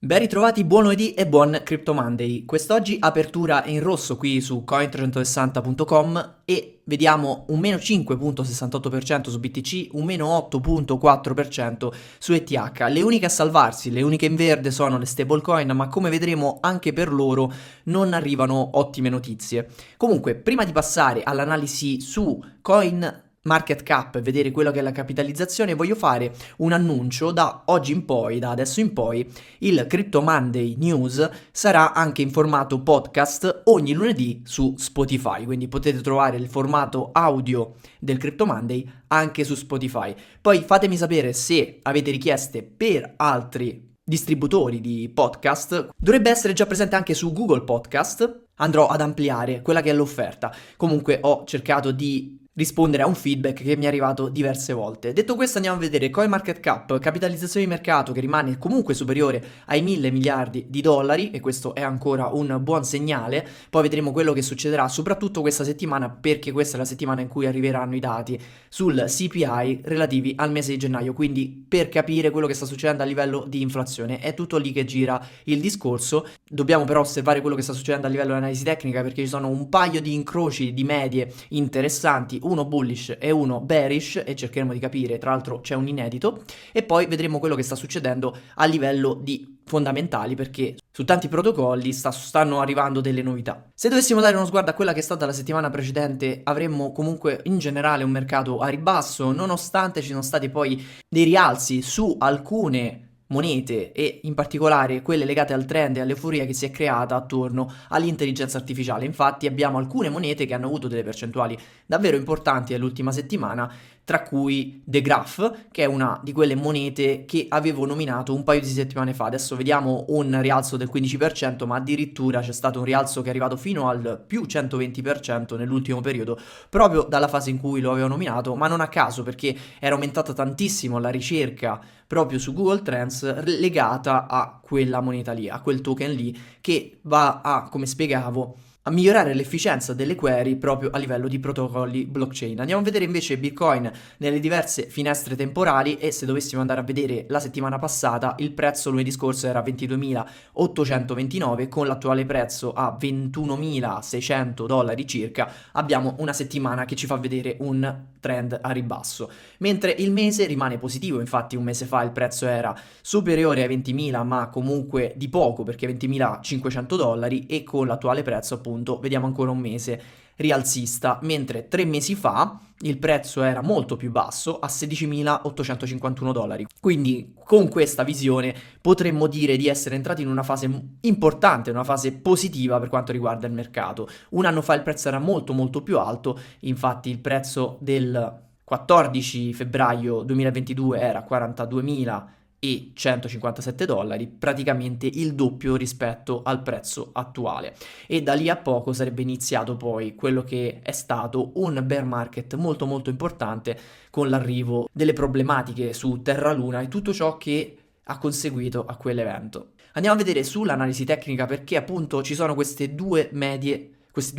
Ben ritrovati, buon lunedì e buon Crypto Monday. Quest'oggi apertura in rosso qui su coin360.com e vediamo un meno 5.68% su BTC, un meno 8.4% su ETH. Le uniche a salvarsi, le uniche in verde sono le stablecoin, ma come vedremo anche per loro non arrivano ottime notizie. Comunque, prima di passare all'analisi su CoinMarketCap, vedere quella che è la capitalizzazione, voglio fare un annuncio. Da oggi in poi, da adesso in poi, il Crypto Monday News sarà anche in formato podcast ogni lunedì su Spotify, quindi potete trovare il formato audio del Crypto Monday anche su Spotify. Poi fatemi sapere se avete richieste per altri distributori di podcast. Dovrebbe essere già presente anche su Google Podcast, andrò ad ampliare quella che è l'offerta. Comunque ho cercato di rispondere a un feedback che mi è arrivato diverse volte. Detto questo, andiamo a vedere CoinMarketCap, capitalizzazione di mercato che rimane comunque superiore ai 1.000 miliardi di dollari, e questo è ancora un buon segnale. Poi vedremo quello che succederà soprattutto questa settimana, perché questa è la settimana in cui arriveranno i dati sul CPI relativi al mese di gennaio, quindi per capire quello che sta succedendo a livello di inflazione. È tutto lì che gira il discorso. Dobbiamo però osservare quello che sta succedendo a livello di analisi tecnica, perché ci sono un paio di incroci di medie interessanti, uno bullish e uno bearish, e cercheremo di capire, tra l'altro c'è un inedito, e poi vedremo quello che sta succedendo a livello di fondamentali, perché su tanti protocolli stanno arrivando delle novità. Se dovessimo dare uno sguardo a quella che è stata la settimana precedente, avremmo comunque in generale un mercato a ribasso, nonostante ci sono stati poi dei rialzi su alcune monete e in particolare quelle legate al trend e all'euforia che si è creata attorno all'intelligenza artificiale. Infatti abbiamo alcune monete che hanno avuto delle percentuali davvero importanti nell'ultima settimana, tra cui The Graph, che è una di quelle monete che avevo nominato un paio di settimane fa. Adesso vediamo un rialzo del 15%, ma addirittura c'è stato un rialzo che è arrivato fino al più 120% nell'ultimo periodo, proprio dalla fase in cui lo avevo nominato, ma non a caso, perché era aumentata tantissimo la ricerca proprio su Google Trends legata a quella moneta lì, a quel token lì, che va a, come spiegavo, a migliorare l'efficienza delle query proprio a livello di protocolli blockchain. Andiamo a vedere invece Bitcoin nelle diverse finestre temporali, e se dovessimo andare a vedere la settimana passata, il prezzo lunedì scorso era 22.829, con l'attuale prezzo a 21.600 dollari circa. Abbiamo una settimana che ci fa vedere un trend a ribasso, mentre il mese rimane positivo. Infatti un mese fa il prezzo era superiore ai 20.000, ma comunque di poco, perché 20.500 dollari, e con l'attuale prezzo appunto vediamo ancora un mese rialzista, mentre 3 mesi fa il prezzo era molto più basso, a 16.851 dollari. Quindi con questa visione potremmo dire di essere entrati in una fase importante, in una fase positiva per quanto riguarda il mercato. Un anno fa il prezzo era molto molto più alto, infatti il prezzo del 14 febbraio 2022 era 42.157 dollari, praticamente il doppio rispetto al prezzo attuale, e da lì a poco sarebbe iniziato poi quello che è stato un bear market molto molto importante, con l'arrivo delle problematiche su Terra Luna e tutto ciò che ha conseguito a quell'evento. Andiamo a vedere sull'analisi tecnica, perché appunto ci sono questi due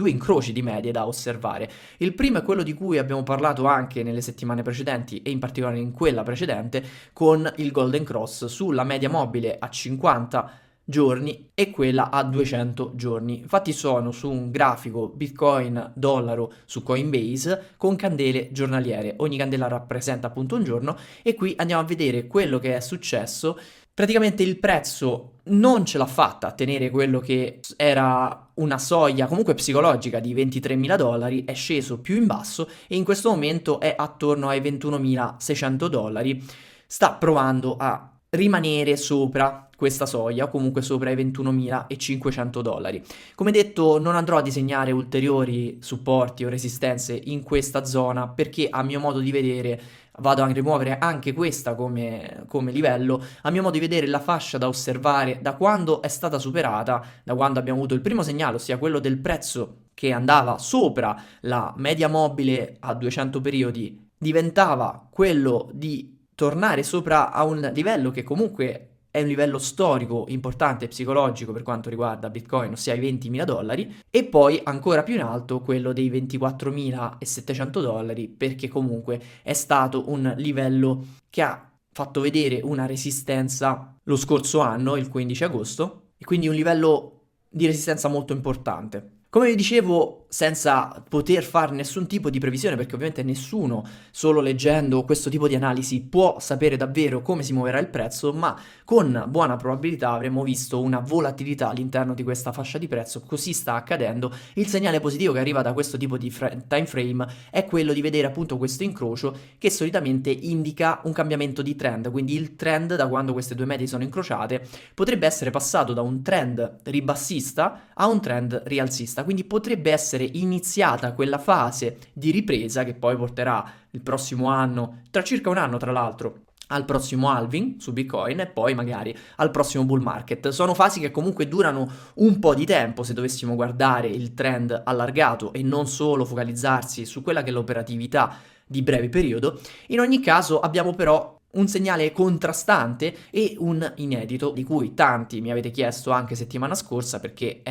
incroci di medie da osservare. Il primo è quello di cui abbiamo parlato anche nelle settimane precedenti, e in particolare in quella precedente, con il Golden Cross sulla media mobile a 50 giorni e quella a 200 giorni. Infatti sono su un grafico Bitcoin dollaro su Coinbase con candele giornaliere, ogni candela rappresenta appunto un giorno, e qui andiamo a vedere quello che è successo. Praticamente il prezzo non ce l'ha fatta a tenere quello che era una soglia comunque psicologica di 23.000 dollari, è sceso più in basso e in questo momento è attorno ai 21.600 dollari. Sta provando a rimanere sopra questa soglia, o comunque sopra i 21.500 dollari. Come detto, non andrò a disegnare ulteriori supporti o resistenze in questa zona, perché a mio modo di vedere vado a rimuovere anche questa come livello. A mio modo di vedere la fascia da osservare, da quando è stata superata, da quando abbiamo avuto il primo segnale, ossia quello del prezzo che andava sopra la media mobile a 200 periodi, diventava quello di tornare sopra a un livello che comunque è un livello storico importante psicologico per quanto riguarda Bitcoin, ossia i 20.000 dollari, e poi ancora più in alto quello dei 24.700 dollari, perché comunque è stato un livello che ha fatto vedere una resistenza lo scorso anno, il 15 agosto, e quindi un livello di resistenza molto importante. Come vi dicevo, senza poter fare nessun tipo di previsione, perché ovviamente nessuno, solo leggendo questo tipo di analisi, può sapere davvero come si muoverà il prezzo, ma con buona probabilità avremo visto una volatilità all'interno di questa fascia di prezzo. Così sta accadendo. Il segnale positivo che arriva da questo tipo di time frame è quello di vedere appunto questo incrocio, che solitamente indica un cambiamento di trend, quindi il trend, da quando queste due medie sono incrociate, potrebbe essere passato da un trend ribassista a un trend rialzista. Quindi potrebbe essere iniziata quella fase di ripresa che poi porterà il prossimo anno, tra circa un anno tra l'altro, al prossimo halving su Bitcoin e poi magari al prossimo bull market. Sono fasi che comunque durano un po' di tempo se dovessimo guardare il trend allargato e non solo focalizzarsi su quella che è l'operatività di breve periodo. In ogni caso abbiamo però un segnale contrastante e un inedito di cui tanti mi avete chiesto anche settimana scorsa perché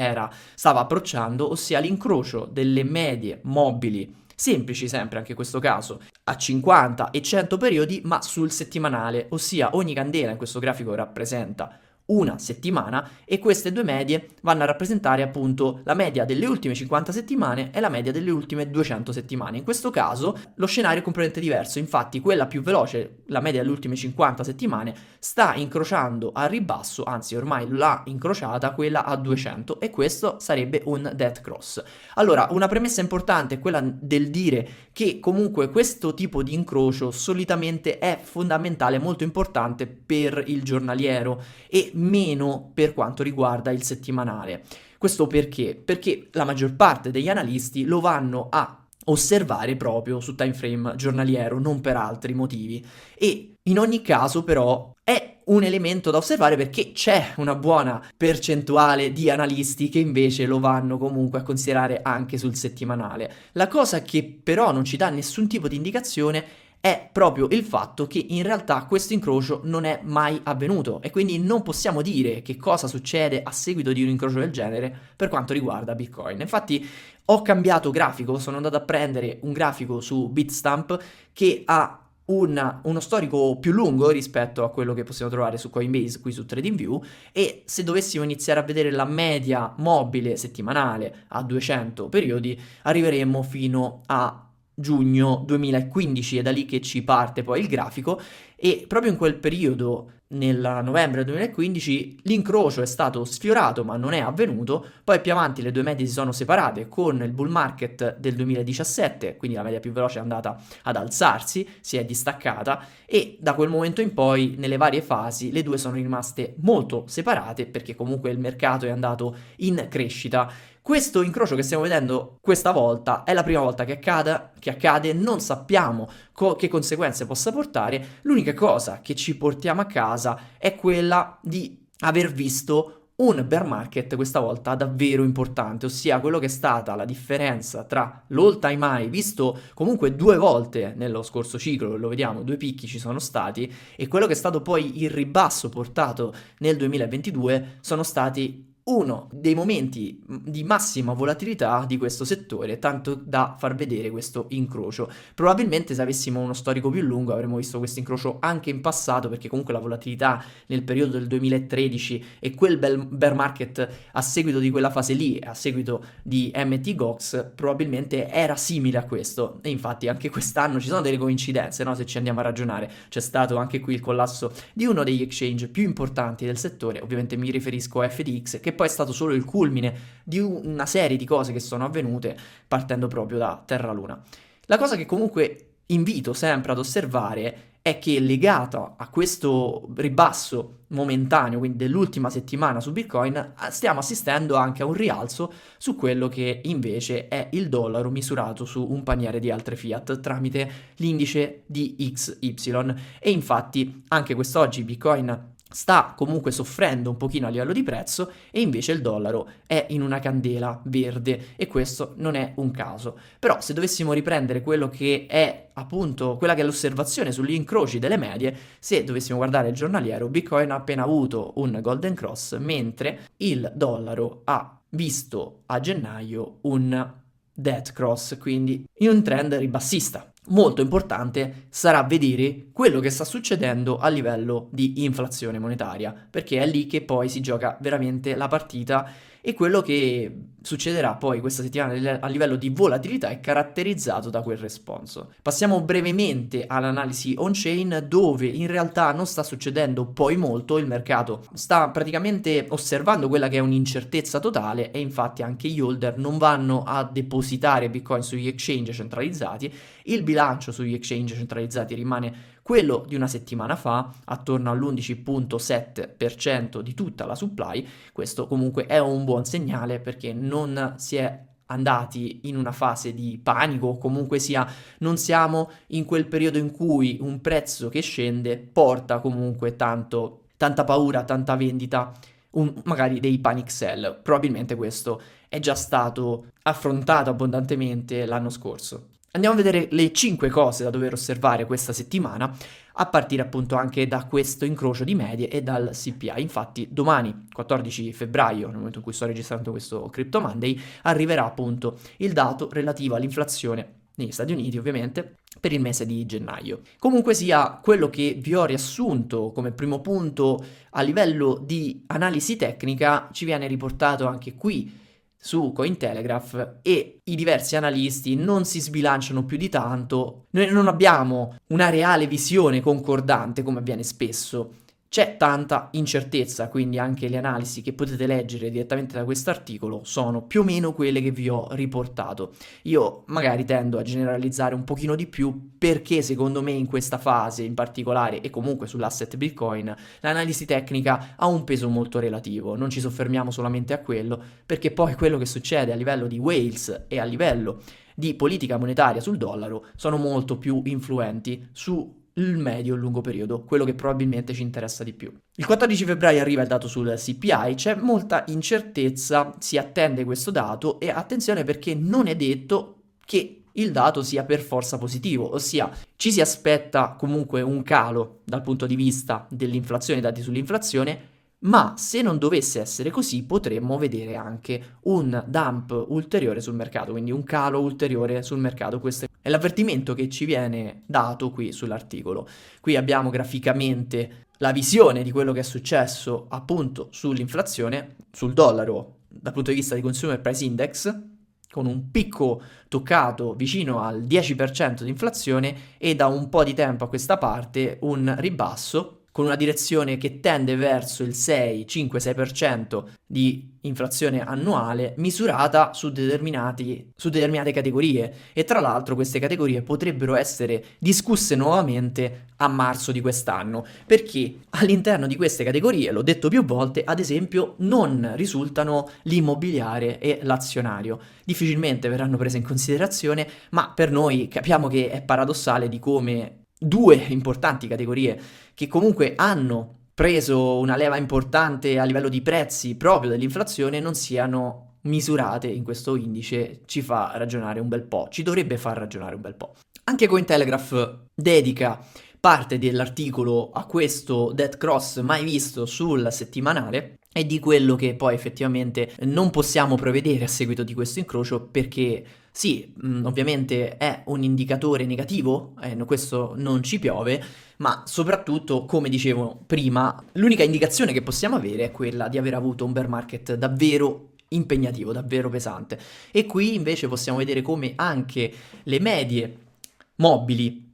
stava approcciando, ossia l'incrocio delle medie mobili semplici, sempre anche in questo caso a 50 e 100 periodi, ma sul settimanale, ossia ogni candela in questo grafico rappresenta una settimana e queste due medie vanno a rappresentare appunto la media delle ultime 50 settimane e la media delle ultime 200 settimane. In questo caso lo scenario è completamente diverso, infatti quella più veloce, la media delle ultime 50 settimane, sta incrociando a ribasso, anzi ormai l'ha incrociata, quella a 200, e questo sarebbe un dead cross. Allora, una premessa importante è quella del dire che comunque questo tipo di incrocio solitamente è fondamentale, molto importante per il giornaliero e meno per quanto riguarda il settimanale. Questo perché? Perché la maggior parte degli analisti lo vanno a osservare proprio su time frame giornaliero, non per altri motivi, e in ogni caso però è un elemento da osservare perché c'è una buona percentuale di analisti che invece lo vanno comunque a considerare anche sul settimanale. La cosa che però non ci dà nessun tipo di indicazione è proprio il fatto che in realtà questo incrocio non è mai avvenuto e quindi non possiamo dire che cosa succede a seguito di un incrocio del genere per quanto riguarda Bitcoin. Infatti ho cambiato grafico, sono andato a prendere un grafico su Bitstamp che ha uno storico più lungo rispetto a quello che possiamo trovare su Coinbase qui su TradingView, e se dovessimo iniziare a vedere la media mobile settimanale a 200 periodi arriveremmo fino a giugno 2015, è da lì che ci parte poi il grafico, e proprio in quel periodo, nel novembre 2015, l'incrocio è stato sfiorato ma non è avvenuto. Poi più avanti le due medie si sono separate con il bull market del 2017, quindi la media più veloce è andata ad alzarsi, si è distaccata, e da quel momento in poi nelle varie fasi le due sono rimaste molto separate perché comunque il mercato è andato in crescita. Questo incrocio che stiamo vedendo questa volta è la prima volta che accade, non sappiamo che conseguenze possa portare. L'unica cosa che ci portiamo a casa è quella di aver visto un bear market questa volta davvero importante, ossia quello che è stata la differenza tra l'all time high, visto comunque due volte nello scorso ciclo, lo vediamo, due picchi ci sono stati, e quello che è stato poi il ribasso portato nel 2022 sono stati uno dei momenti di massima volatilità di questo settore, tanto da far vedere questo incrocio. Probabilmente se avessimo uno storico più lungo avremmo visto questo incrocio anche in passato, perché comunque la volatilità nel periodo del 2013 e quel bear market a seguito di quella fase lì, a seguito di MT Gox, probabilmente era simile a questo. E infatti anche quest'anno ci sono delle coincidenze, no? Se ci andiamo a ragionare, c'è stato anche qui il collasso di uno degli exchange più importanti del settore, ovviamente mi riferisco a FTX, che poi è stato solo il culmine di una serie di cose che sono avvenute partendo proprio da Terra Luna. La cosa che comunque invito sempre ad osservare è che, legata a questo ribasso momentaneo, quindi dell'ultima settimana su Bitcoin, stiamo assistendo anche a un rialzo su quello che invece è il dollaro misurato su un paniere di altre fiat tramite l'indice di XY, e infatti anche quest'oggi Bitcoin sta comunque soffrendo un pochino a livello di prezzo e invece il dollaro è in una candela verde, e questo non è un caso. Però se dovessimo riprendere quello che è appunto quella che è l'osservazione sugli incroci delle medie, se dovessimo guardare il giornaliero, Bitcoin ha appena avuto un golden cross, mentre il dollaro ha visto a gennaio un dead cross, quindi in un trend ribassista. molto importante sarà vedere quello che sta succedendo a livello di inflazione monetaria, perché è lì che poi si gioca veramente la partita, e quello che succederà poi questa settimana a livello di volatilità è caratterizzato da quel responso. Passiamo brevemente all'analisi on-chain, dove in realtà non sta succedendo poi molto, il mercato sta praticamente osservando quella che è un'incertezza totale, e infatti anche gli holder non vanno a depositare Bitcoin sugli exchange centralizzati. Il bilancio sugli exchange centralizzati rimane quello di una settimana fa, attorno all'11.7% di tutta la supply. Questo comunque è un buon segnale, perché non si è andati in una fase di panico, o comunque sia non siamo in quel periodo in cui un prezzo che scende porta comunque tanta paura, tanta vendita, magari dei panic sell. Probabilmente questo è già stato affrontato abbondantemente l'anno scorso. Andiamo a vedere le 5 cose da dover osservare questa settimana, a partire appunto anche da questo incrocio di medie e dal CPI. Infatti domani, 14 febbraio, nel momento in cui sto registrando questo Crypto Monday, arriverà appunto il dato relativo all'inflazione negli Stati Uniti, ovviamente, per il mese di gennaio. Comunque sia, quello che vi ho riassunto come primo punto a livello di analisi tecnica ci viene riportato anche qui su Cointelegraph, e i diversi analisti non si sbilanciano più di tanto. Noi non abbiamo una reale visione concordante come avviene spesso, c'è tanta incertezza, quindi anche le analisi che potete leggere direttamente da quest'articolo sono più o meno quelle che vi ho riportato. Io magari tendo a generalizzare un pochino di più, perché secondo me in questa fase in particolare, e comunque sull'asset Bitcoin, l'analisi tecnica ha un peso molto relativo. Non ci soffermiamo solamente a quello, perché poi quello che succede a livello di whales e a livello di politica monetaria sul dollaro sono molto più influenti su il medio e lungo periodo, quello che probabilmente ci interessa di più. Il 14 febbraio arriva il dato sul CPI, c'è molta incertezza, si attende questo dato, e attenzione, perché non è detto che il dato sia per forza positivo, ossia ci si aspetta comunque un calo dal punto di vista dell'inflazione, dati sull'inflazione, ma se non dovesse essere così potremmo vedere anche un dump ulteriore sul mercato, quindi un calo ulteriore sul mercato. Questo è l'avvertimento che ci viene dato qui sull'articolo. Qui abbiamo graficamente la visione di quello che è successo appunto sull'inflazione, sul dollaro dal punto di vista di Consumer Price Index, con un picco toccato vicino al 10% di inflazione, e da un po' di tempo a questa parte un ribasso con una direzione che tende verso il 5-6% di inflazione annuale, misurata su determinate categorie, e tra l'altro queste categorie potrebbero essere discusse nuovamente a marzo di quest'anno, perché all'interno di queste categorie, l'ho detto più volte, ad esempio non risultano l'immobiliare e l'azionario, difficilmente verranno prese in considerazione, ma per noi capiamo che è paradossale di come due importanti categorie che comunque hanno preso una leva importante a livello di prezzi proprio dell'inflazione non siano misurate in questo indice. Ci fa ragionare un bel po', ci dovrebbe far ragionare un bel po'. Anche Cointelegraph dedica parte dell'articolo a questo dead cross mai visto sul settimanale e di quello che poi effettivamente non possiamo prevedere a seguito di questo incrocio, perché sì, ovviamente è un indicatore negativo, questo non ci piove, ma soprattutto, come dicevo prima, l'unica indicazione che possiamo avere è quella di aver avuto un bear market davvero impegnativo, davvero pesante. E qui invece possiamo vedere come anche le medie mobili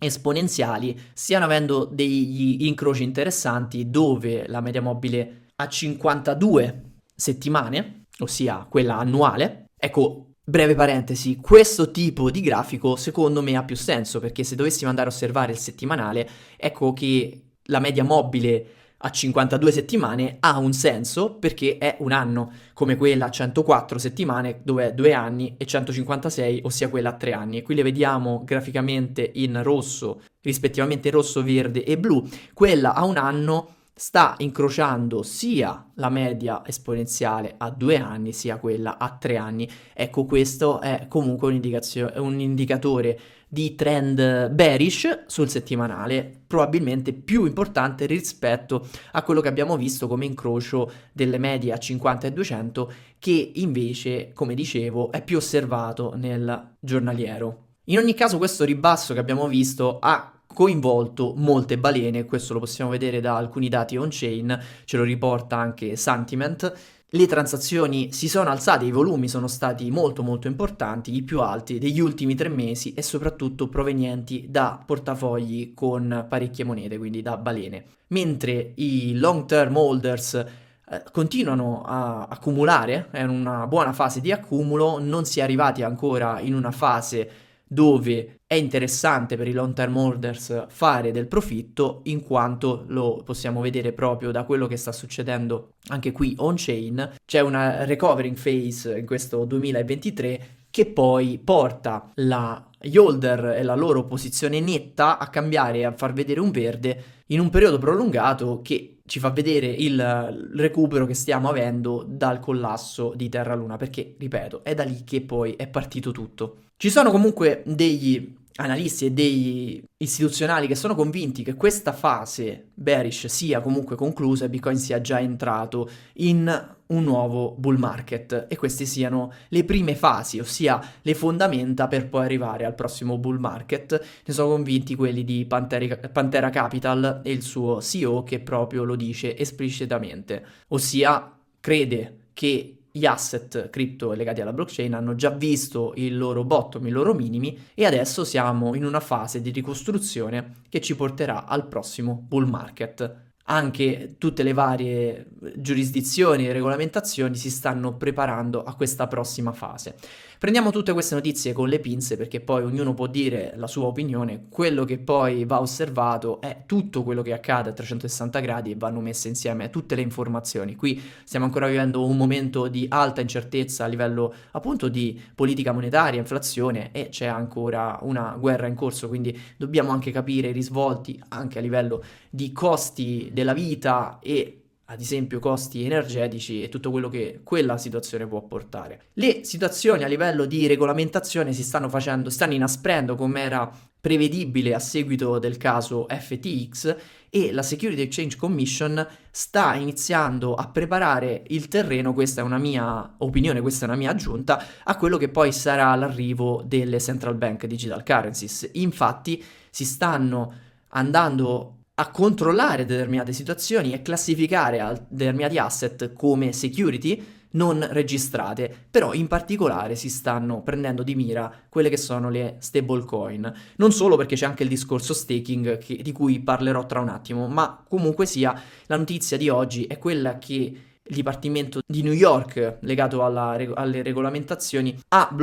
esponenziali stiano avendo degli incroci interessanti, dove la media mobile a 52 settimane, ossia quella annuale, ecco, breve parentesi, questo tipo di grafico secondo me ha più senso, perché se dovessimo andare a osservare il settimanale, ecco che la media mobile a 52 settimane ha un senso, perché è un anno, come quella a 104 settimane dove è 2 anni, e 156, ossia quella a 3 anni, e qui le vediamo graficamente in rosso, rispettivamente rosso, verde e blu. Quella a un anno sta incrociando sia la media esponenziale a 2 anni sia quella a 3 anni. Ecco, questo è comunque un indicatore di trend bearish sul settimanale, probabilmente più importante rispetto a quello che abbiamo visto come incrocio delle medie a 50 e 200, che invece, come dicevo, è più osservato nel giornaliero. In ogni caso questo ribasso che abbiamo visto ha coinvolto molte balene, questo lo possiamo vedere da alcuni dati on-chain, ce lo riporta anche Sentiment. Le transazioni si sono alzate, i volumi sono stati molto importanti, i più alti degli ultimi 3 mesi e soprattutto provenienti da portafogli con parecchie monete, quindi da balene. Mentre i long term holders continuano a accumulare, è una buona fase di accumulo, non si è arrivati ancora in una fase dove è interessante per i long term holders fare del profitto, in quanto lo possiamo vedere proprio da quello che sta succedendo anche qui on chain. C'è una recovering phase in questo 2023 che poi porta gli holder e la loro posizione netta a cambiare e a far vedere un verde in un periodo prolungato che ci fa vedere il recupero che stiamo avendo dal collasso di Terra Luna, perché, ripeto, è da lì che poi è partito tutto. Ci sono comunque degli analisti e degli istituzionali che sono convinti che questa fase bearish sia comunque conclusa e Bitcoin sia già entrato in un nuovo bull market e queste siano le prime fasi, ossia le fondamenta per poi arrivare al prossimo bull market. Ne sono convinti quelli di Pantera Capital e il suo CEO, che proprio lo dice esplicitamente, ossia crede che gli asset cripto legati alla blockchain hanno già visto il loro bottom, i loro minimi, e adesso siamo in una fase di ricostruzione che ci porterà al prossimo bull market. Anche tutte le varie giurisdizioni e regolamentazioni si stanno preparando a questa prossima fase. Prendiamo tutte queste notizie con le pinze, perché poi ognuno può dire la sua opinione, quello che poi va osservato è tutto quello che accade a 360 gradi e vanno messe insieme tutte le informazioni. Qui stiamo ancora vivendo un momento di alta incertezza a livello appunto di politica monetaria, inflazione, e c'è ancora una guerra in corso, quindi dobbiamo anche capire i risvolti anche a livello di costi della vita e ad esempio costi energetici e tutto quello che quella situazione può portare. Le situazioni a livello di regolamentazione si stanno inasprendo, come era prevedibile a seguito del caso FTX, e la Securities and Exchange Commission sta iniziando a preparare il terreno, questa è una mia opinione, questa è una mia aggiunta, a quello che poi sarà l'arrivo delle central bank digital currencies. Infatti si stanno andando a controllare determinate situazioni e classificare determinati asset come security non registrate, però in particolare si stanno prendendo di mira quelle che sono le stablecoin, non solo perché c'è anche il discorso staking di cui parlerò tra un attimo, ma comunque sia la notizia di oggi è quella che il Dipartimento di New York legato alle regolamentazioni ha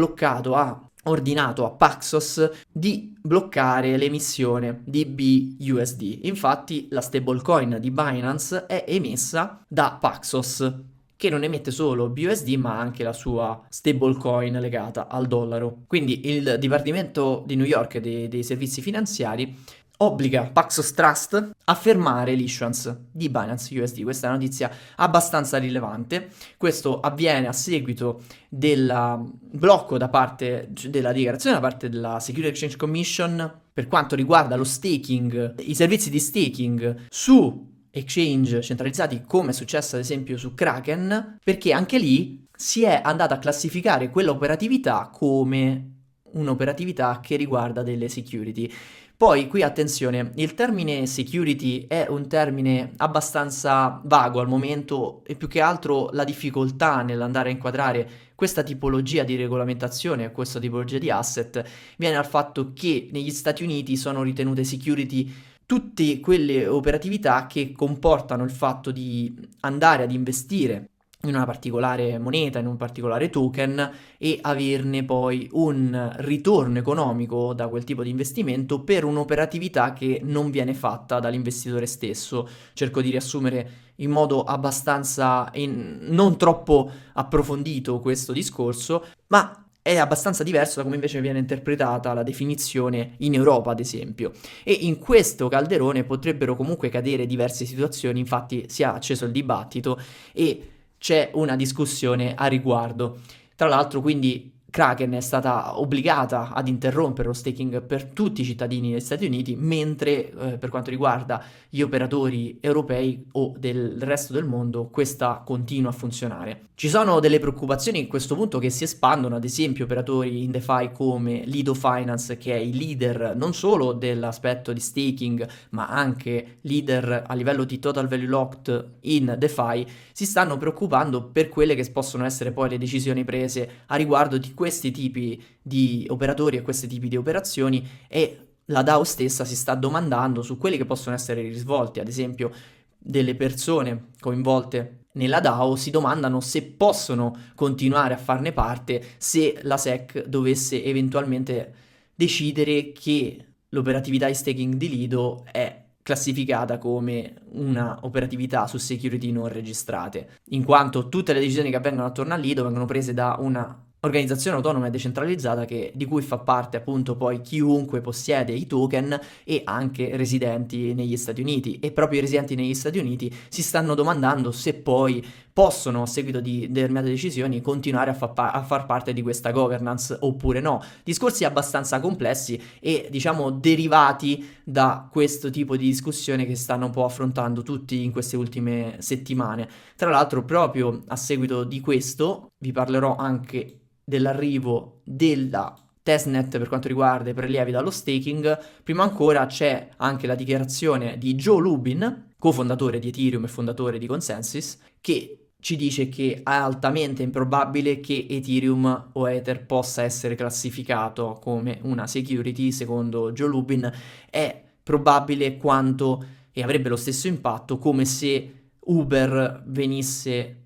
ordinato a Paxos di bloccare l'emissione di BUSD. Infatti la stablecoin di Binance è emessa da Paxos, che non emette solo BUSD ma anche la sua stablecoin legata al dollaro. Quindi il Dipartimento di New York dei servizi finanziari obbliga Paxos Trust a fermare l'issuance di Binance USD. Questa è una notizia abbastanza rilevante. Questo avviene a seguito del blocco da parte della dichiarazione da parte della Securities Exchange Commission per quanto riguarda lo staking, i servizi di staking su exchange centralizzati, come è successo ad esempio su Kraken, perché anche lì si è andata a classificare quell'operatività come un'operatività che riguarda delle security. Poi qui attenzione, il termine security è un termine abbastanza vago al momento e più che altro la difficoltà nell'andare a inquadrare questa tipologia di regolamentazione, questa tipologia di asset, viene dal fatto che negli Stati Uniti sono ritenute security tutte quelle operatività che comportano il fatto di andare ad investire in una particolare moneta, in un particolare token e averne poi un ritorno economico da quel tipo di investimento per un'operatività che non viene fatta dall'investitore stesso. Cerco di riassumere in modo abbastanza non troppo approfondito questo discorso, ma è abbastanza diverso da come invece viene interpretata la definizione in Europa, ad esempio. E in questo calderone potrebbero comunque cadere diverse situazioni, infatti si è acceso il dibattito e c'è una discussione a riguardo. Tra l'altro, quindi Kraken è stata obbligata ad interrompere lo staking per tutti i cittadini degli Stati Uniti, mentre per quanto riguarda gli operatori europei o del resto del mondo questa continua a funzionare. Ci sono delle preoccupazioni a questo punto che si espandono, ad esempio operatori in DeFi come Lido Finance, che è il leader non solo dell'aspetto di staking ma anche leader a livello di total value locked in DeFi, si stanno preoccupando per quelle che possono essere poi le decisioni prese a riguardo di questi tipi di operatori e questi tipi di operazioni, e la DAO stessa si sta domandando su quelli che possono essere i risvolti. Ad esempio, delle persone coinvolte nella DAO si domandano se possono continuare a farne parte se la SEC dovesse eventualmente decidere che l'operatività di staking di Lido è classificata come una operatività su security non registrate, in quanto tutte le decisioni che avvengono attorno a Lido vengono prese da una organizzazione autonoma e decentralizzata di cui fa parte appunto poi chiunque possiede i token e anche residenti negli Stati Uniti, e proprio i residenti negli Stati Uniti si stanno domandando se poi possono, a seguito di determinate decisioni, continuare a far parte di questa governance oppure no. Discorsi abbastanza complessi e diciamo derivati da questo tipo di discussione che stanno un po' affrontando tutti in queste ultime settimane. Tra l'altro, proprio a seguito di questo vi parlerò anche dell'arrivo della testnet per quanto riguarda i prelievi dallo staking. Prima ancora c'è anche la dichiarazione di Joe Lubin, cofondatore di Ethereum e fondatore di Consensus, che ci dice che è altamente improbabile che Ethereum o Ether possa essere classificato come una security. Secondo Joe Lubin è probabile quanto, e avrebbe lo stesso impatto, come se Uber venisse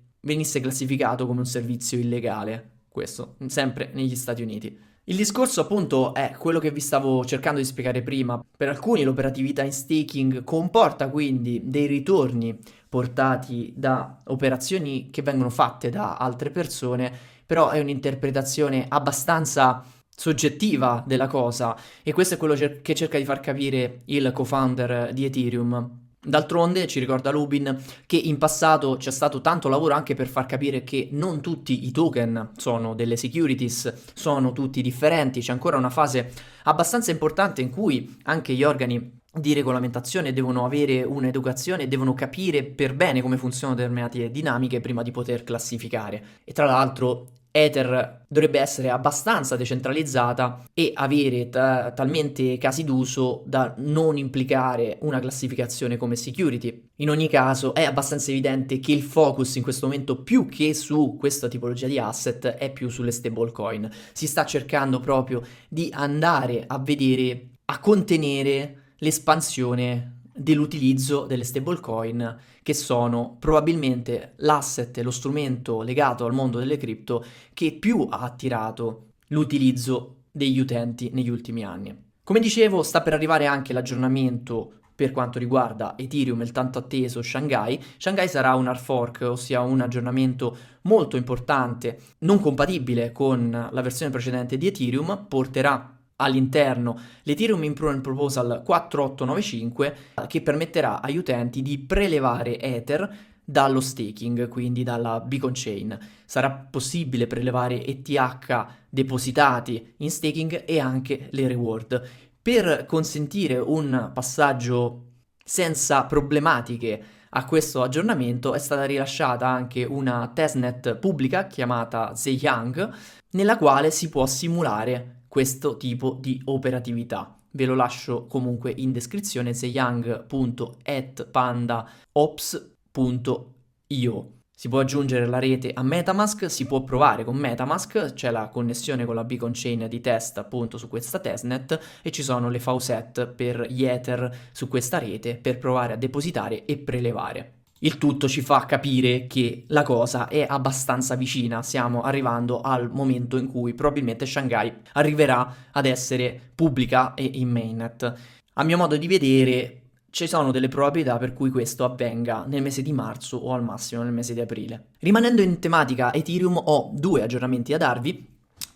classificato come un servizio illegale. Questo sempre negli Stati Uniti. Il discorso appunto è quello che vi stavo cercando di spiegare prima. Per alcuni l'operatività in staking comporta quindi dei ritorni portati da operazioni che vengono fatte da altre persone, però è un'interpretazione abbastanza soggettiva della cosa, e questo è quello che cerca di far capire il co-founder di Ethereum. D'altronde ci ricorda Lubin che in passato c'è stato tanto lavoro anche per far capire che non tutti i token sono delle securities, sono tutti differenti. C'è ancora una fase abbastanza importante in cui anche gli organi di regolamentazione devono avere un'educazione, devono capire per bene come funzionano determinate dinamiche prima di poter classificare. E tra l'altro Ether dovrebbe essere abbastanza decentralizzata e avere talmente casi d'uso da non implicare una classificazione come security. In ogni caso è abbastanza evidente che il focus in questo momento, più che su questa tipologia di asset, è più sulle stablecoin. Si sta cercando proprio di andare a vedere, a contenere l'espansione dell'utilizzo delle stablecoin, che sono probabilmente l'asset, lo strumento legato al mondo delle cripto che più ha attirato l'utilizzo degli utenti negli ultimi anni. Come dicevo, sta per arrivare anche l'aggiornamento per quanto riguarda Ethereum e il tanto atteso Shanghai. Shanghai sarà un hard fork, ossia un aggiornamento molto importante, non compatibile con la versione precedente di Ethereum. Porterà all'interno l'Ethereum Improvement Proposal 4895, che permetterà agli utenti di prelevare Ether dallo staking, quindi dalla beacon chain. Sarà possibile prelevare ETH depositati in staking e anche le reward, per consentire un passaggio senza problematiche. A questo aggiornamento è stata rilasciata anche una testnet pubblica chiamata Zeyang, nella quale si può simulare questo tipo di operatività. Ve lo lascio comunque in descrizione: zeyang.etpandaops.io. Si può aggiungere la rete a MetaMask, si può provare con MetaMask, c'è la connessione con la beacon chain di test appunto su questa testnet, e ci sono le faucet per gli Ether su questa rete per provare a depositare e prelevare. Il tutto ci fa capire che la cosa è abbastanza vicina. Stiamo arrivando al momento in cui probabilmente Shanghai arriverà ad essere pubblica e in mainnet. A mio modo di vedere ci sono delle probabilità per cui questo avvenga nel mese di marzo o al massimo nel mese di aprile. Rimanendo in tematica Ethereum, ho due aggiornamenti da darvi.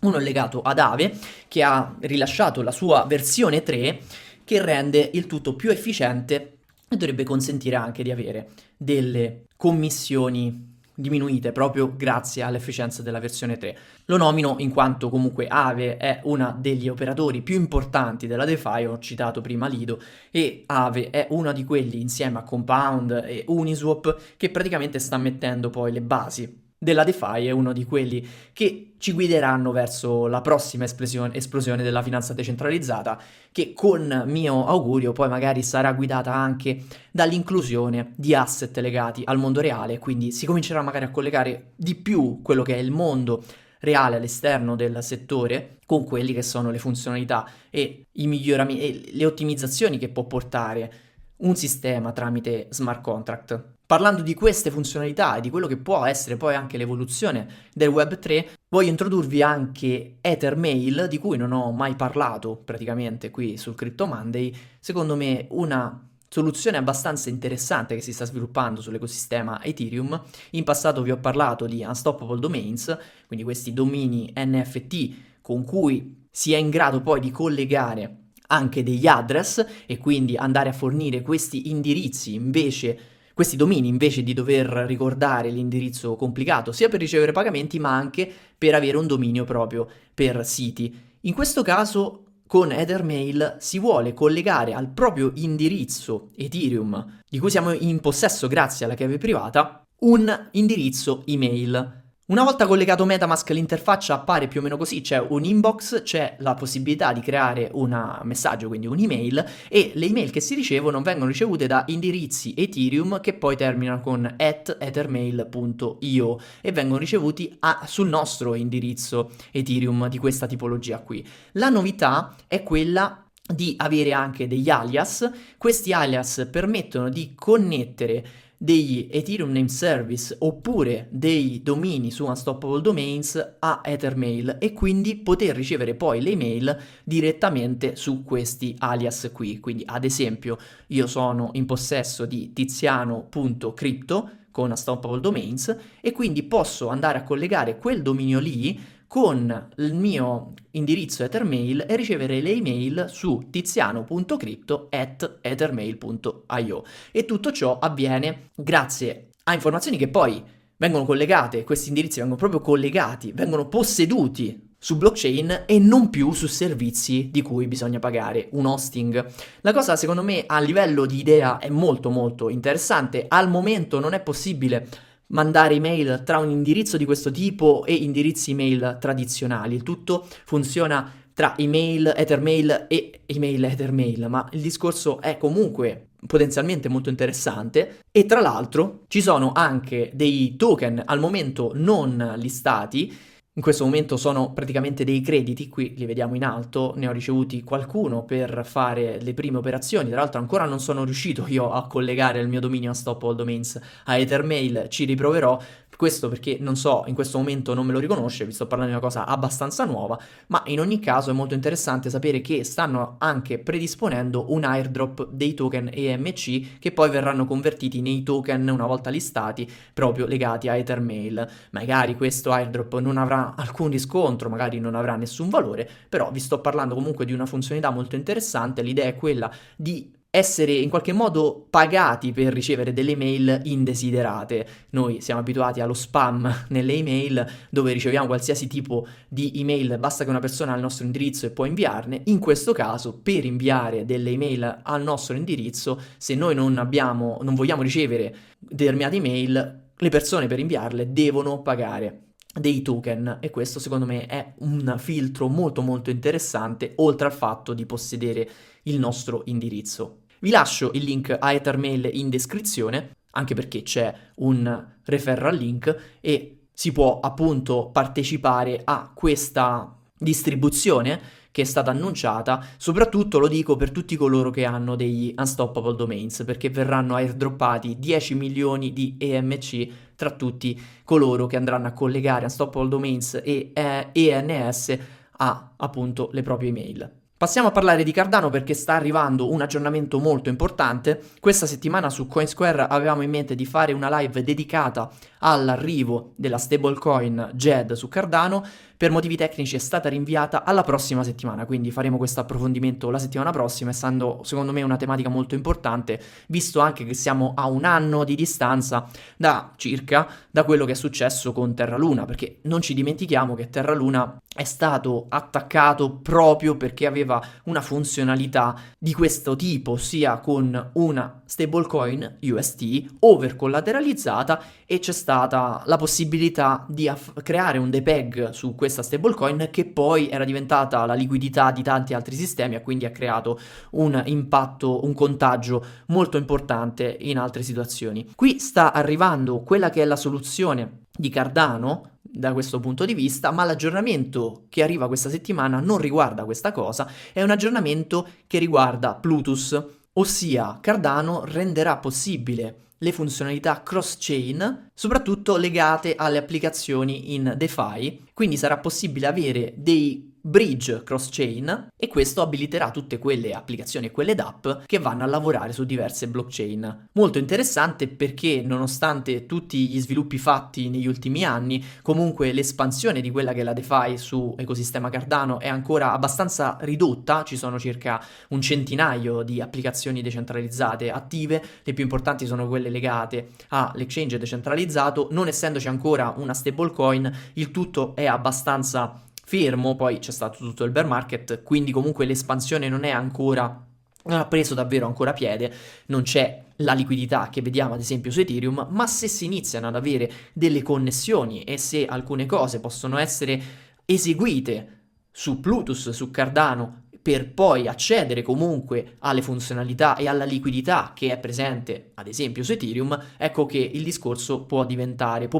Uno è legato ad Aave, che ha rilasciato la sua versione 3, che rende il tutto più efficiente e dovrebbe consentire anche di avere delle commissioni diminuite proprio grazie all'efficienza della versione 3. Lo nomino in quanto comunque Aave è una degli operatori più importanti della DeFi, ho citato prima Lido, e Aave è una di quelli insieme a Compound e Uniswap che praticamente sta mettendo poi le basi della DeFi, è uno di quelli che ci guideranno verso la prossima esplosione della finanza decentralizzata, che con mio augurio poi magari sarà guidata anche dall'inclusione di asset legati al mondo reale, quindi si comincerà magari a collegare di più quello che è il mondo reale all'esterno del settore con quelli che sono le funzionalità e i miglioramenti e le ottimizzazioni che può portare un sistema tramite smart contract. Parlando di queste funzionalità e di quello che può essere poi anche l'evoluzione del Web3, voglio introdurvi anche Ethermail, di cui non ho mai parlato praticamente qui sul Crypto Monday. Secondo me una soluzione abbastanza interessante che si sta sviluppando sull'ecosistema Ethereum. In passato vi ho parlato di Unstoppable Domains, quindi questi domini NFT con cui si è in grado poi di collegare anche degli address e quindi andare a fornire questi indirizzi invece, questi domini invece di dover ricordare l'indirizzo complicato sia per ricevere pagamenti ma anche per avere un dominio proprio per siti. In questo caso con Ethermail si vuole collegare al proprio indirizzo Ethereum di cui siamo in possesso grazie alla chiave privata un indirizzo email. Una volta collegato MetaMask l'interfaccia appare più o meno così, c'è un inbox, c'è la possibilità di creare un messaggio, quindi un'email, e le email che si ricevono vengono ricevute da indirizzi Ethereum che poi terminano con @ethermail.io e vengono ricevuti sul nostro indirizzo Ethereum di questa tipologia qui. La novità è quella di avere anche degli alias. Questi alias permettono di connettere degli Ethereum Name Service oppure dei domini su Unstoppable Domains a Ethermail e quindi poter ricevere poi le email direttamente su questi alias qui. Quindi ad esempio io sono in possesso di tiziano.crypto con Unstoppable Domains e quindi posso andare a collegare quel dominio lì con il mio indirizzo Ethermail e ricevere le email su tiziano.crypto@ethermail.io e tutto ciò avviene grazie a informazioni che poi vengono collegate, questi indirizzi vengono proprio collegati, vengono posseduti su blockchain e non più su servizi di cui bisogna pagare un hosting. La cosa secondo me a livello di idea è molto molto interessante. Al momento non è possibile mandare email tra un indirizzo di questo tipo e indirizzi email tradizionali, il tutto funziona tra email, Ethermail e email Ethermail, ma il discorso è comunque potenzialmente molto interessante e tra l'altro ci sono anche dei token al momento non listati. In questo momento sono praticamente dei crediti, qui li vediamo in alto, ne ho ricevuti qualcuno per fare le prime operazioni, tra l'altro ancora non sono riuscito io a collegare il mio dominio Unstoppable Domains a Ethermail, ci riproverò, questo perché non so, in questo momento non me lo riconosce, vi sto parlando di una cosa abbastanza nuova, ma in ogni caso è molto interessante sapere che stanno anche predisponendo un airdrop dei token EMC che poi verranno convertiti nei token una volta listati proprio legati a Ethermail. Magari questo airdrop non avrà alcun riscontro, magari non avrà nessun valore, però vi sto parlando comunque di una funzionalità molto interessante. L'idea è quella di essere in qualche modo pagati per ricevere delle email indesiderate. Noi siamo abituati allo spam nelle email dove riceviamo qualsiasi tipo di email, basta che una persona ha il nostro indirizzo e può inviarne. In questo caso per inviare delle email al nostro indirizzo, se noi non vogliamo ricevere determinate email, le persone per inviarle devono pagare dei token e questo secondo me è un filtro molto molto interessante, oltre al fatto di possedere il nostro indirizzo. Vi lascio il link a Ethermail in descrizione, anche perché c'è un referral link e si può appunto partecipare a questa distribuzione che è stata annunciata. Soprattutto lo dico per tutti coloro che hanno degli Unstoppable Domains, perché verranno airdroppati 10 milioni di EMC tra tutti coloro che andranno a collegare Unstoppable Domains e ENS a appunto le proprie email. Passiamo a parlare di Cardano perché sta arrivando un aggiornamento molto importante. Questa settimana su CoinSquare avevamo in mente di fare una live dedicata all'arrivo della stablecoin JED su Cardano, per motivi tecnici è stata rinviata alla prossima settimana, quindi faremo questo approfondimento la settimana prossima, essendo secondo me una tematica molto importante, visto anche che siamo a un anno di distanza da circa da quello che è successo con Terra Luna, perché non ci dimentichiamo che Terra Luna è stato attaccato proprio perché aveva una funzionalità di questo tipo, ossia con una stablecoin UST overcollateralizzata, e c'è stata la possibilità di creare un depeg su questa stablecoin che poi era diventata la liquidità di tanti altri sistemi e quindi ha creato un impatto, un contagio molto importante in altre situazioni. Qui sta arrivando quella che è la soluzione di Cardano da questo punto di vista, ma l'aggiornamento che arriva questa settimana non riguarda questa cosa, è un aggiornamento che riguarda Plutus, ossia Cardano renderà possibile le funzionalità cross-chain, soprattutto legate alle applicazioni in DeFi, quindi sarà possibile avere dei bridge cross-chain e questo abiliterà tutte quelle applicazioni e quelle app che vanno a lavorare su diverse blockchain. Molto interessante perché nonostante tutti gli sviluppi fatti negli ultimi anni, comunque l'espansione di quella che è la DeFi su ecosistema Cardano è ancora abbastanza ridotta, ci sono circa un centinaio di applicazioni decentralizzate attive, le più importanti sono quelle legate all'exchange decentralizzato, non essendoci ancora una stablecoin il tutto è abbastanza fermo, poi c'è stato tutto il bear market, quindi comunque l'espansione non ha preso davvero ancora piede, non c'è la liquidità che vediamo ad esempio su Ethereum, ma se si iniziano ad avere delle connessioni e se alcune cose possono essere eseguite su Plutus, su Cardano, per poi accedere comunque alle funzionalità e alla liquidità che è presente ad esempio su Ethereum, ecco che il discorso può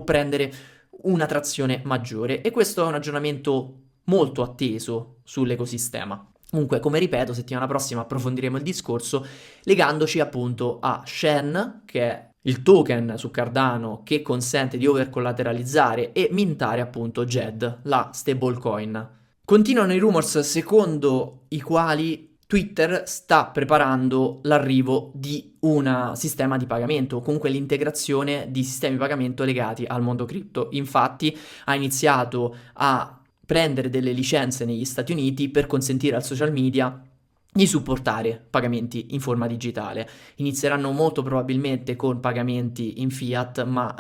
prendere una trazione maggiore, e questo è un aggiornamento molto atteso sull'ecosistema. Comunque, come ripeto, settimana prossima approfondiremo il discorso legandoci appunto a Shen, che è il token su Cardano che consente di overcollateralizzare e mintare appunto JED, la stablecoin. Continuano i rumors secondo i quali Twitter sta preparando l'arrivo di un sistema di pagamento, o comunque l'integrazione di sistemi di pagamento legati al mondo cripto. Infatti ha iniziato a prendere delle licenze negli Stati Uniti per consentire al social media di supportare pagamenti in forma digitale. Inizieranno molto probabilmente con pagamenti in fiat, ma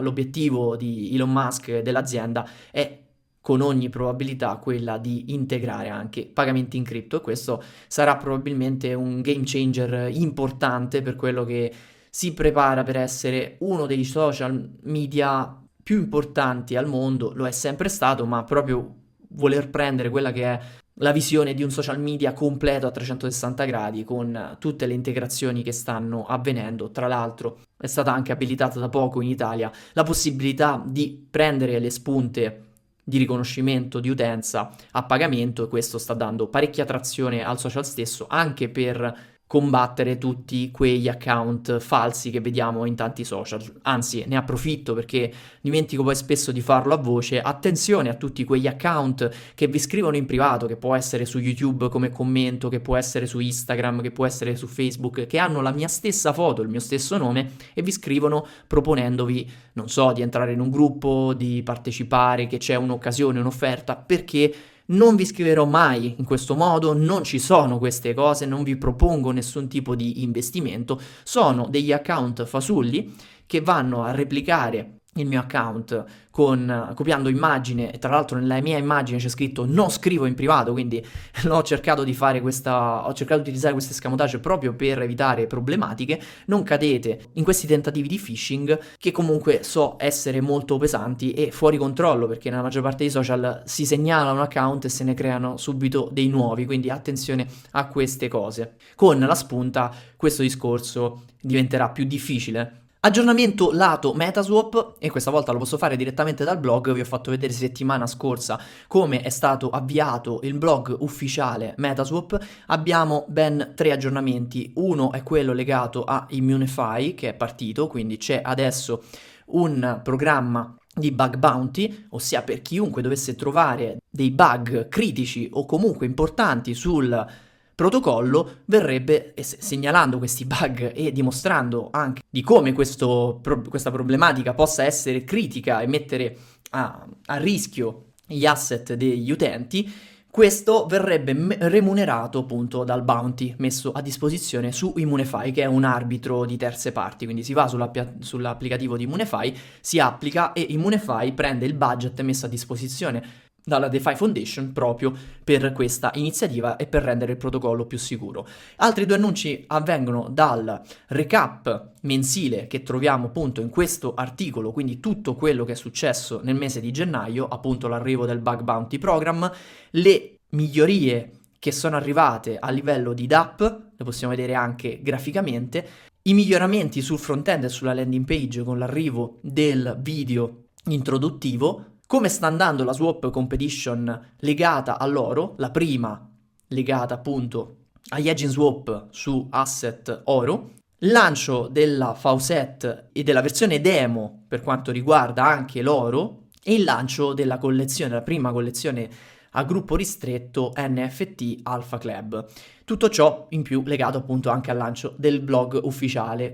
l'obiettivo di Elon Musk e dell'azienda è con ogni probabilità quella di integrare anche pagamenti in cripto, e questo sarà probabilmente un game changer importante per quello che si prepara per essere uno dei social media più importanti al mondo. Lo è sempre stato, ma proprio voler prendere quella che è la visione di un social media completo a 360 gradi con tutte le integrazioni che stanno avvenendo. Tra l'altro è stata anche abilitata da poco in Italia la possibilità di prendere le spunte di riconoscimento di utenza a pagamento, e questo sta dando parecchia trazione al social stesso, anche per combattere tutti quegli account falsi che vediamo in tanti social. Anzi, ne approfitto perché dimentico poi spesso di farlo a voce: attenzione a tutti quegli account che vi scrivono in privato, che può essere su YouTube come commento, che può essere su Instagram, che può essere su Facebook, che hanno la mia stessa foto, il mio stesso nome, e vi scrivono proponendovi, non so, di entrare in un gruppo, di partecipare, che c'è un'occasione, un'offerta. Perché non vi scriverò mai in questo modo, non ci sono queste cose, non vi propongo nessun tipo di investimento. Sono degli account fasulli che vanno a replicare il mio account copiando immagine, e tra l'altro nella mia immagine c'è scritto "non scrivo in privato", quindi ho cercato di utilizzare queste escamotage proprio per evitare problematiche. Non cadete in questi tentativi di phishing, che comunque so essere molto pesanti e fuori controllo, perché nella maggior parte dei social si segnala un account e se ne creano subito dei nuovi, quindi attenzione a queste cose. Con la spunta questo discorso diventerà più difficile. Aggiornamento lato Metaswap, e questa volta lo posso fare direttamente dal blog. Vi ho fatto vedere settimana scorsa come è stato avviato il blog ufficiale Metaswap. Abbiamo ben 3 aggiornamenti, uno è quello legato a ImmuneFi che è partito, quindi c'è adesso un programma di bug bounty, ossia per chiunque dovesse trovare dei bug critici o comunque importanti sul protocollo verrebbe, segnalando questi bug e dimostrando anche di come questa problematica possa essere critica e mettere a rischio gli asset degli utenti, questo verrebbe remunerato appunto dal bounty messo a disposizione su ImmuneFi, che è un arbitro di terze parti. Quindi si va sull'applicativo di ImmuneFi, si applica e ImmuneFi prende il budget messo a disposizione dalla DeFi Foundation proprio per questa iniziativa e per rendere il protocollo più sicuro. Altri due annunci avvengono dal recap mensile che troviamo appunto in questo articolo, quindi tutto quello che è successo nel mese di gennaio, appunto l'arrivo del Bug Bounty Program, le migliorie che sono arrivate a livello di DAP, lo possiamo vedere anche graficamente, i miglioramenti sul front-end e sulla landing page con l'arrivo del video introduttivo, come sta andando la swap competition legata all'oro, la prima legata appunto agli hedging swap su asset oro, lancio della faucet e della versione demo per quanto riguarda anche l'oro e il lancio della collezione, la prima collezione a gruppo ristretto NFT Alpha Club. Tutto ciò in più legato appunto anche al lancio del blog ufficiale.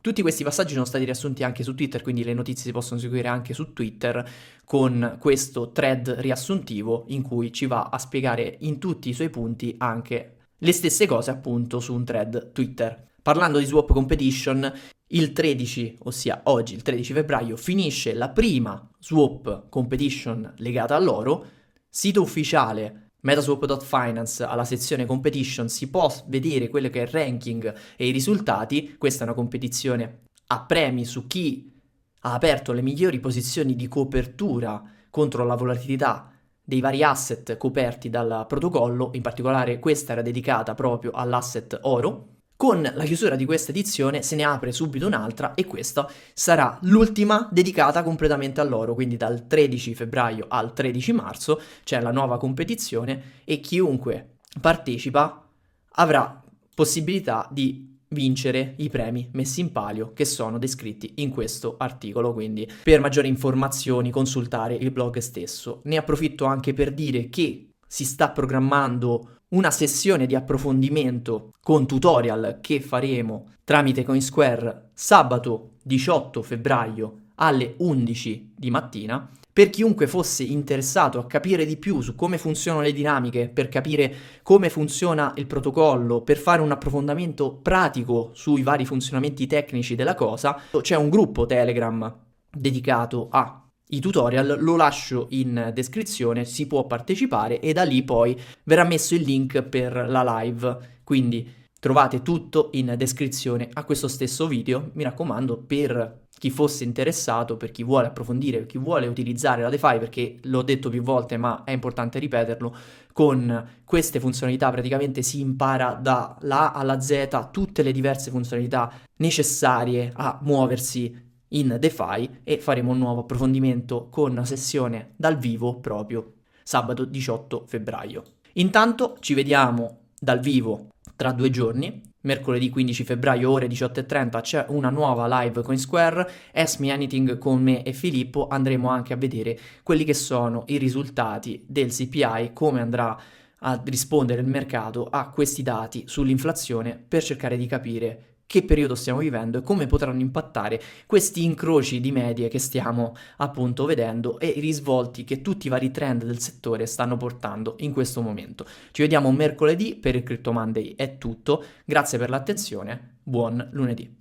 Tutti questi passaggi sono stati riassunti anche su Twitter, quindi le notizie si possono seguire anche su Twitter con questo thread riassuntivo in cui ci va a spiegare in tutti i suoi punti anche le stesse cose appunto su un thread Twitter. Parlando di swap competition, il 13, ossia oggi, il 13 febbraio, finisce la prima swap competition legata all'oro. Sito ufficiale metaswap.finance, alla sezione competition si può vedere quello che è il ranking e i risultati. Questa è una competizione a premi su chi ha aperto le migliori posizioni di copertura contro la volatilità dei vari asset coperti dal protocollo, in particolare questa era dedicata proprio all'asset oro. Con la chiusura di questa edizione se ne apre subito un'altra e questa sarà l'ultima dedicata completamente all'oro, quindi dal 13 febbraio al 13 marzo c'è la nuova competizione e chiunque partecipa avrà possibilità di vincere i premi messi in palio che sono descritti in questo articolo, quindi per maggiori informazioni consultare il blog stesso. Ne approfitto anche per dire che si sta programmando una sessione di approfondimento con tutorial che faremo tramite CoinSquare sabato 18 febbraio alle 11 di mattina. Per chiunque fosse interessato a capire di più su come funzionano le dinamiche, per capire come funziona il protocollo, per fare un approfondimento pratico sui vari funzionamenti tecnici della cosa, c'è un gruppo Telegram dedicato a i tutorial, lo lascio in descrizione, si può partecipare e da lì poi verrà messo il link per la live, quindi trovate tutto in descrizione a questo stesso video. Mi raccomando, per chi fosse interessato, per chi vuole approfondire, per chi vuole utilizzare la DeFi, perché l'ho detto più volte ma è importante ripeterlo, con queste funzionalità praticamente si impara dalla A alla Z tutte le diverse funzionalità necessarie a muoversi in DeFi e faremo un nuovo approfondimento con una sessione dal vivo proprio sabato 18 febbraio. Intanto ci vediamo dal vivo tra 2 giorni, mercoledì 15 febbraio ore 18:30 c'è una nuova live CoinSquare, Ask Me Anything con me e Filippo, andremo anche a vedere quelli che sono i risultati del CPI, come andrà a rispondere il mercato a questi dati sull'inflazione per cercare di capire che periodo stiamo vivendo e come potranno impattare questi incroci di medie che stiamo appunto vedendo e i risvolti che tutti i vari trend del settore stanno portando in questo momento. Ci vediamo mercoledì, per il Crypto Monday è tutto, grazie per l'attenzione, buon lunedì.